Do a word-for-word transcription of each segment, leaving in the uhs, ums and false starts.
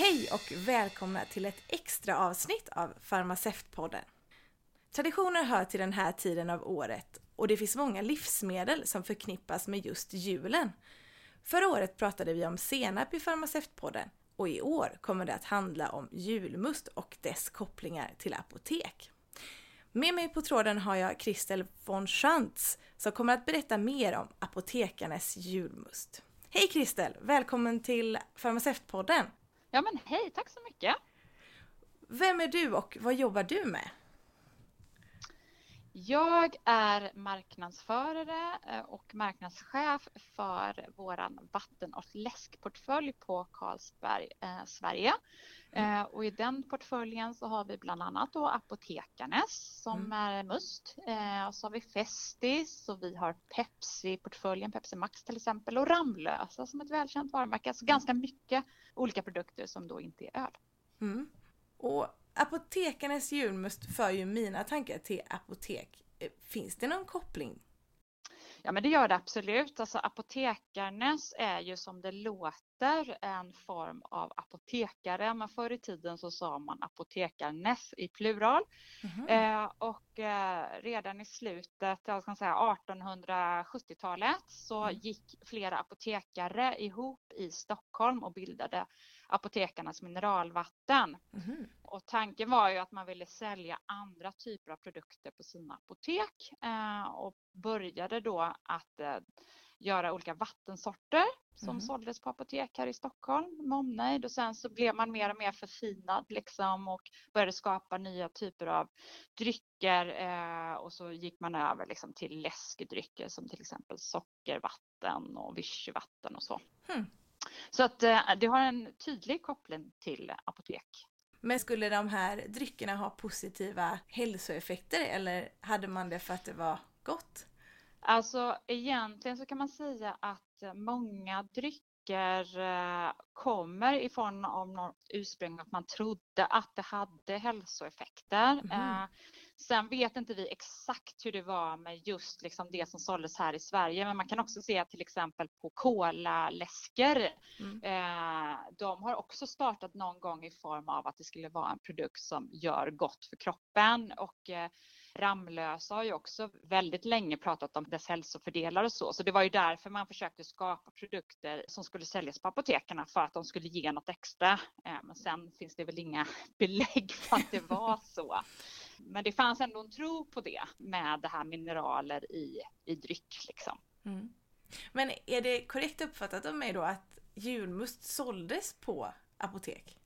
Hej och välkomna till ett extra avsnitt av Farmaceutpodden. Traditioner hör till den här tiden av året och det finns många livsmedel som förknippas med just julen. Förra året pratade vi om senap i Farmaceutpodden och i år kommer det att handla om julmust och dess kopplingar till apotek. Med mig på tråden har jag Christel von Schantz som kommer att berätta mer om Apotekarnes julmust. Hej Christel, välkommen till Farmaceutpodden. Ja men hej, tack så mycket. Vem är du och vad jobbar du med? Jag är marknadsförare och marknadschef för våran vatten- och läskportfölj på Carlsberg, eh, Sverige. Eh, och i den portföljen så har vi bland annat då Apotekarnes som mm. är must. Eh, och så har vi Festis och vi har Pepsi-portföljen, Pepsi Max till exempel. Och Ramlösa som ett välkänt varumärke. Så ganska mycket olika produkter som då inte är öl. Mm. Och Apotekarnes julmust för ju mina tankar till apotek. Finns det någon koppling? Ja men det gör det absolut. Alltså, Apotekarnes är ju som det låter en form av apotekare. Men förr i tiden så sa man apotekarnes i plural. Mm-hmm. Eh, och eh, redan i slutet, jag ska säga artonhundrasjuttiotalet så mm. gick flera apotekare ihop i Stockholm och bildade Apotekarnas mineralvatten. Mm-hmm. Och tanken var ju att man ville sälja andra typer av produkter på sina apotek eh, och började då att eh, göra olika vattensorter som mm. såldes på apotek här i Stockholm med omnejd. Och sen så blev man mer och mer förfinad liksom, och började skapa nya typer av drycker eh, och så gick man över liksom, till läskedrycker som till exempel sockervatten och vichyvatten och så. Mm. Så att det har en tydlig koppling till apotek. Men skulle de här dryckerna ha positiva hälsoeffekter eller hade man det för att det var gott? Alltså egentligen så kan man säga att många drycker kommer ifrån om något ursprung att man trodde att det hade hälsoeffekter. Mm. Sen vet inte vi exakt hur det var med just liksom det som såldes här i Sverige. Men man kan också se till exempel på cola-läsker. Mm. Eh, de har också startat någon gång i form av att det skulle vara en produkt som gör gott för kroppen. Och eh, Ramlösa har ju också väldigt länge pratat om dess hälsofördelar och så. Så det var ju därför man försökte skapa produkter som skulle säljas på apotekarna för att de skulle ge något extra. Eh, men sen finns det väl inga belägg för att det var så. Men det fanns ändå en tro på det med det här mineraler i, i dryck. Liksom. Mm. Men är det korrekt uppfattat av mig då att julmust såldes på apotek?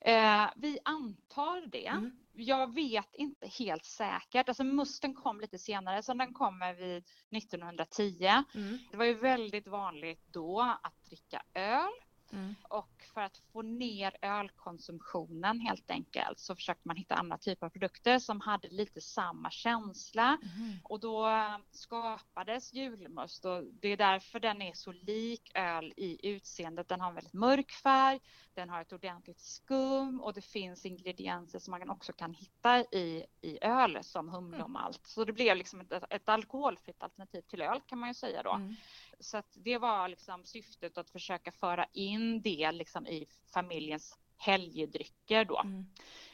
Eh, vi antar det. Mm. Jag vet inte helt säkert. Alltså musten kom lite senare så den kommer vid nittonhundratio. Mm. Det var ju väldigt vanligt då att dricka öl. Mm. Och för att få ner ölkonsumtionen helt enkelt så försökte man hitta andra typer av produkter som hade lite samma känsla. Mm. Och då skapades julmust och det är därför den är så lik öl i utseendet. Den har en väldigt mörk färg, den har ett ordentligt skum och det finns ingredienser som man också kan hitta i, i öl som humle och malt. Så det blev liksom ett, ett alkoholfritt alternativ till öl kan man ju säga då. Mm. Så att det var liksom syftet att försöka föra in det liksom i familjens helgedrycker då. Mm.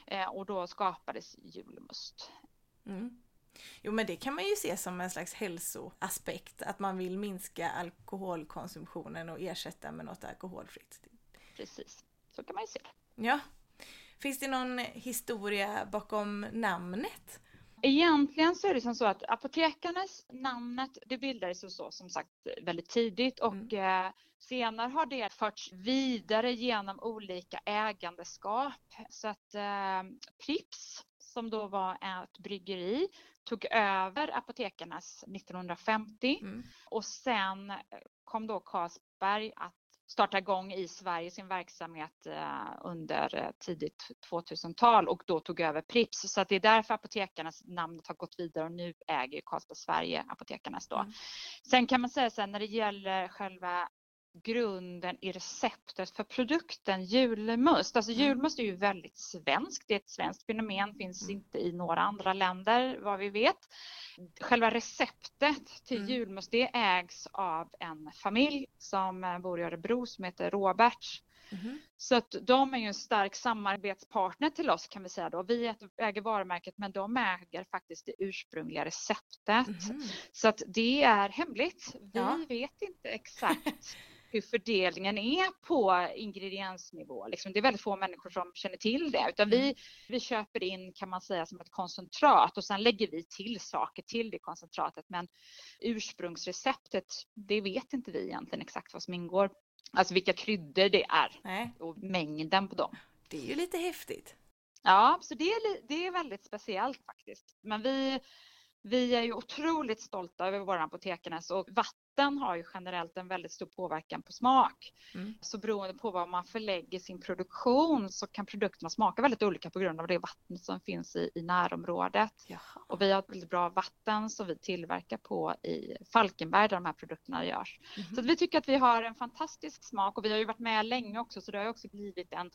Eh, och då skapades julmust. Mm. Jo men det kan man ju se som en slags hälsoaspekt. Att man vill minska alkoholkonsumtionen och ersätta med något alkoholfritt. Precis, så kan man ju se det. Ja. Finns det någon historia bakom namnet? Egentligen så är det som så att Apotekarnes namnet det bildades ju så som sagt väldigt tidigt och mm. eh, senare har det förts vidare genom olika ägandeskap så att eh, Pripps som då var ett bryggeri tog över Apotekarnes nittonhundrafemtio mm. och sen kom då Carlsberg att starta igång i Sverige sin verksamhet under tidigt tvåtusental och då tog över Pripps. Så att det är därför Apotekarnas namnet har gått vidare och nu äger Carlsberg Sverige Apotekarnas då. Mm. Sen kan man säga så här, när det gäller själva grunden i receptet för produkten julmust. Alltså julmust är ju väldigt svenskt. Det är ett svenskt fenomen. Finns mm. inte i några andra länder vad vi vet. Själva receptet till mm. julmust det ägs av en familj som bor i Örebro som heter Roberts. Mm. Så att de är ju en stark samarbetspartner till oss, kan vi säga då. Vi äger varumärket, men de äger faktiskt det ursprungliga receptet. Mm. Så att det är hemligt. Vi ja. vet inte exakt hur fördelningen är på ingrediensnivå. Liksom, det är väldigt få människor som känner till det. Utan vi, vi köper in, kan man säga, som ett koncentrat. Och sen lägger vi till saker till det koncentratet. Men ursprungsreceptet, det vet inte vi egentligen exakt vad som ingår. Alltså vilka kryddor det är. Nej. Och mängden på dem. Det är ju lite häftigt. Ja, så det är, det är väldigt speciellt faktiskt. Men vi... Vi är ju otroligt stolta över våra Apotekarnes, och vatten har ju generellt en väldigt stor påverkan på smak. Mm. Så beroende på vad man förlägger sin produktion så kan produkterna smaka väldigt olika på grund av det vatten som finns i, i närområdet. Jaha. Och vi har ett väldigt bra vatten som vi tillverkar på i Falkenberg där de här produkterna görs. Mm. Så att vi tycker att vi har en fantastisk smak, och vi har ju varit med länge också, så det har ju också blivit en,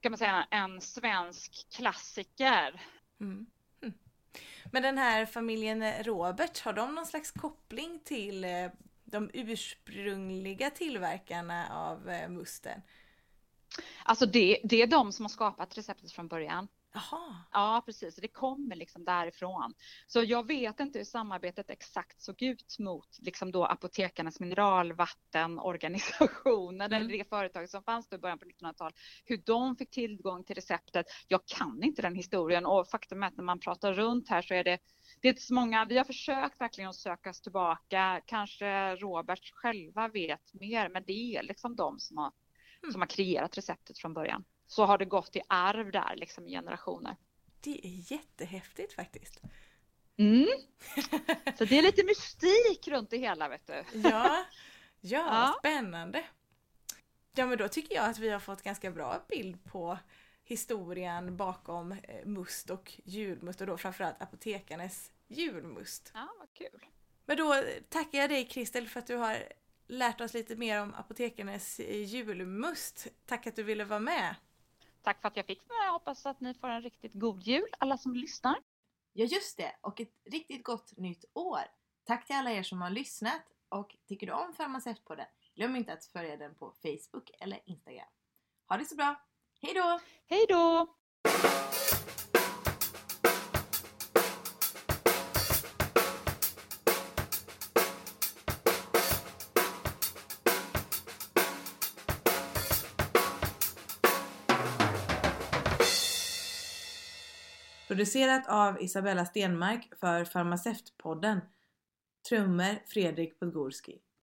kan man säga, en svensk klassiker. Mm. Men den här familjen Roberts, har de någon slags koppling till de ursprungliga tillverkarna av musten? Alltså det, det är de som har skapat receptet från början. Jaha. Ja, precis. Det kommer liksom därifrån. Så jag vet inte hur samarbetet exakt såg ut mot liksom då Apotekarnas mineralvattenorganisationen, mm. eller det företag som fanns då i början på nittonhundratalet. Hur de fick tillgång till receptet. Jag kan inte den historien, och faktum är att när man pratar runt här så är det, det är inte så många. Vi har försökt verkligen att sökas tillbaka. Kanske Roberts själva vet mer, men det är liksom de som har, mm. som har kreerat receptet från början. Så har det gått i arv där liksom i generationer. Det är jättehäftigt faktiskt. Mm. Så det är lite mystik runt det hela, vet du. Ja, ja, ja. Spännande. Ja, men då tycker jag att vi har fått ganska bra bild på historien bakom must och julmust. Och då framförallt Apotekarnes julmust. Ja, vad kul. Men då tackar jag dig, Christel, för att du har lärt oss lite mer om Apotekarnes julmust. Tack att du ville vara med. Tack för att jag fick med. Jag hoppas att ni får en riktigt god jul, alla som lyssnar. Ja, just det. Och ett riktigt gott nytt år. Tack till alla er som har lyssnat. Och tycker du om Farmaceutpodden, glöm inte att följa den på Facebook eller Instagram. Ha det så bra. Hej då! Hej då! Producerat av Isabella Stenmark för Farmaceutpodden. Trummor Fredrik Podgorski.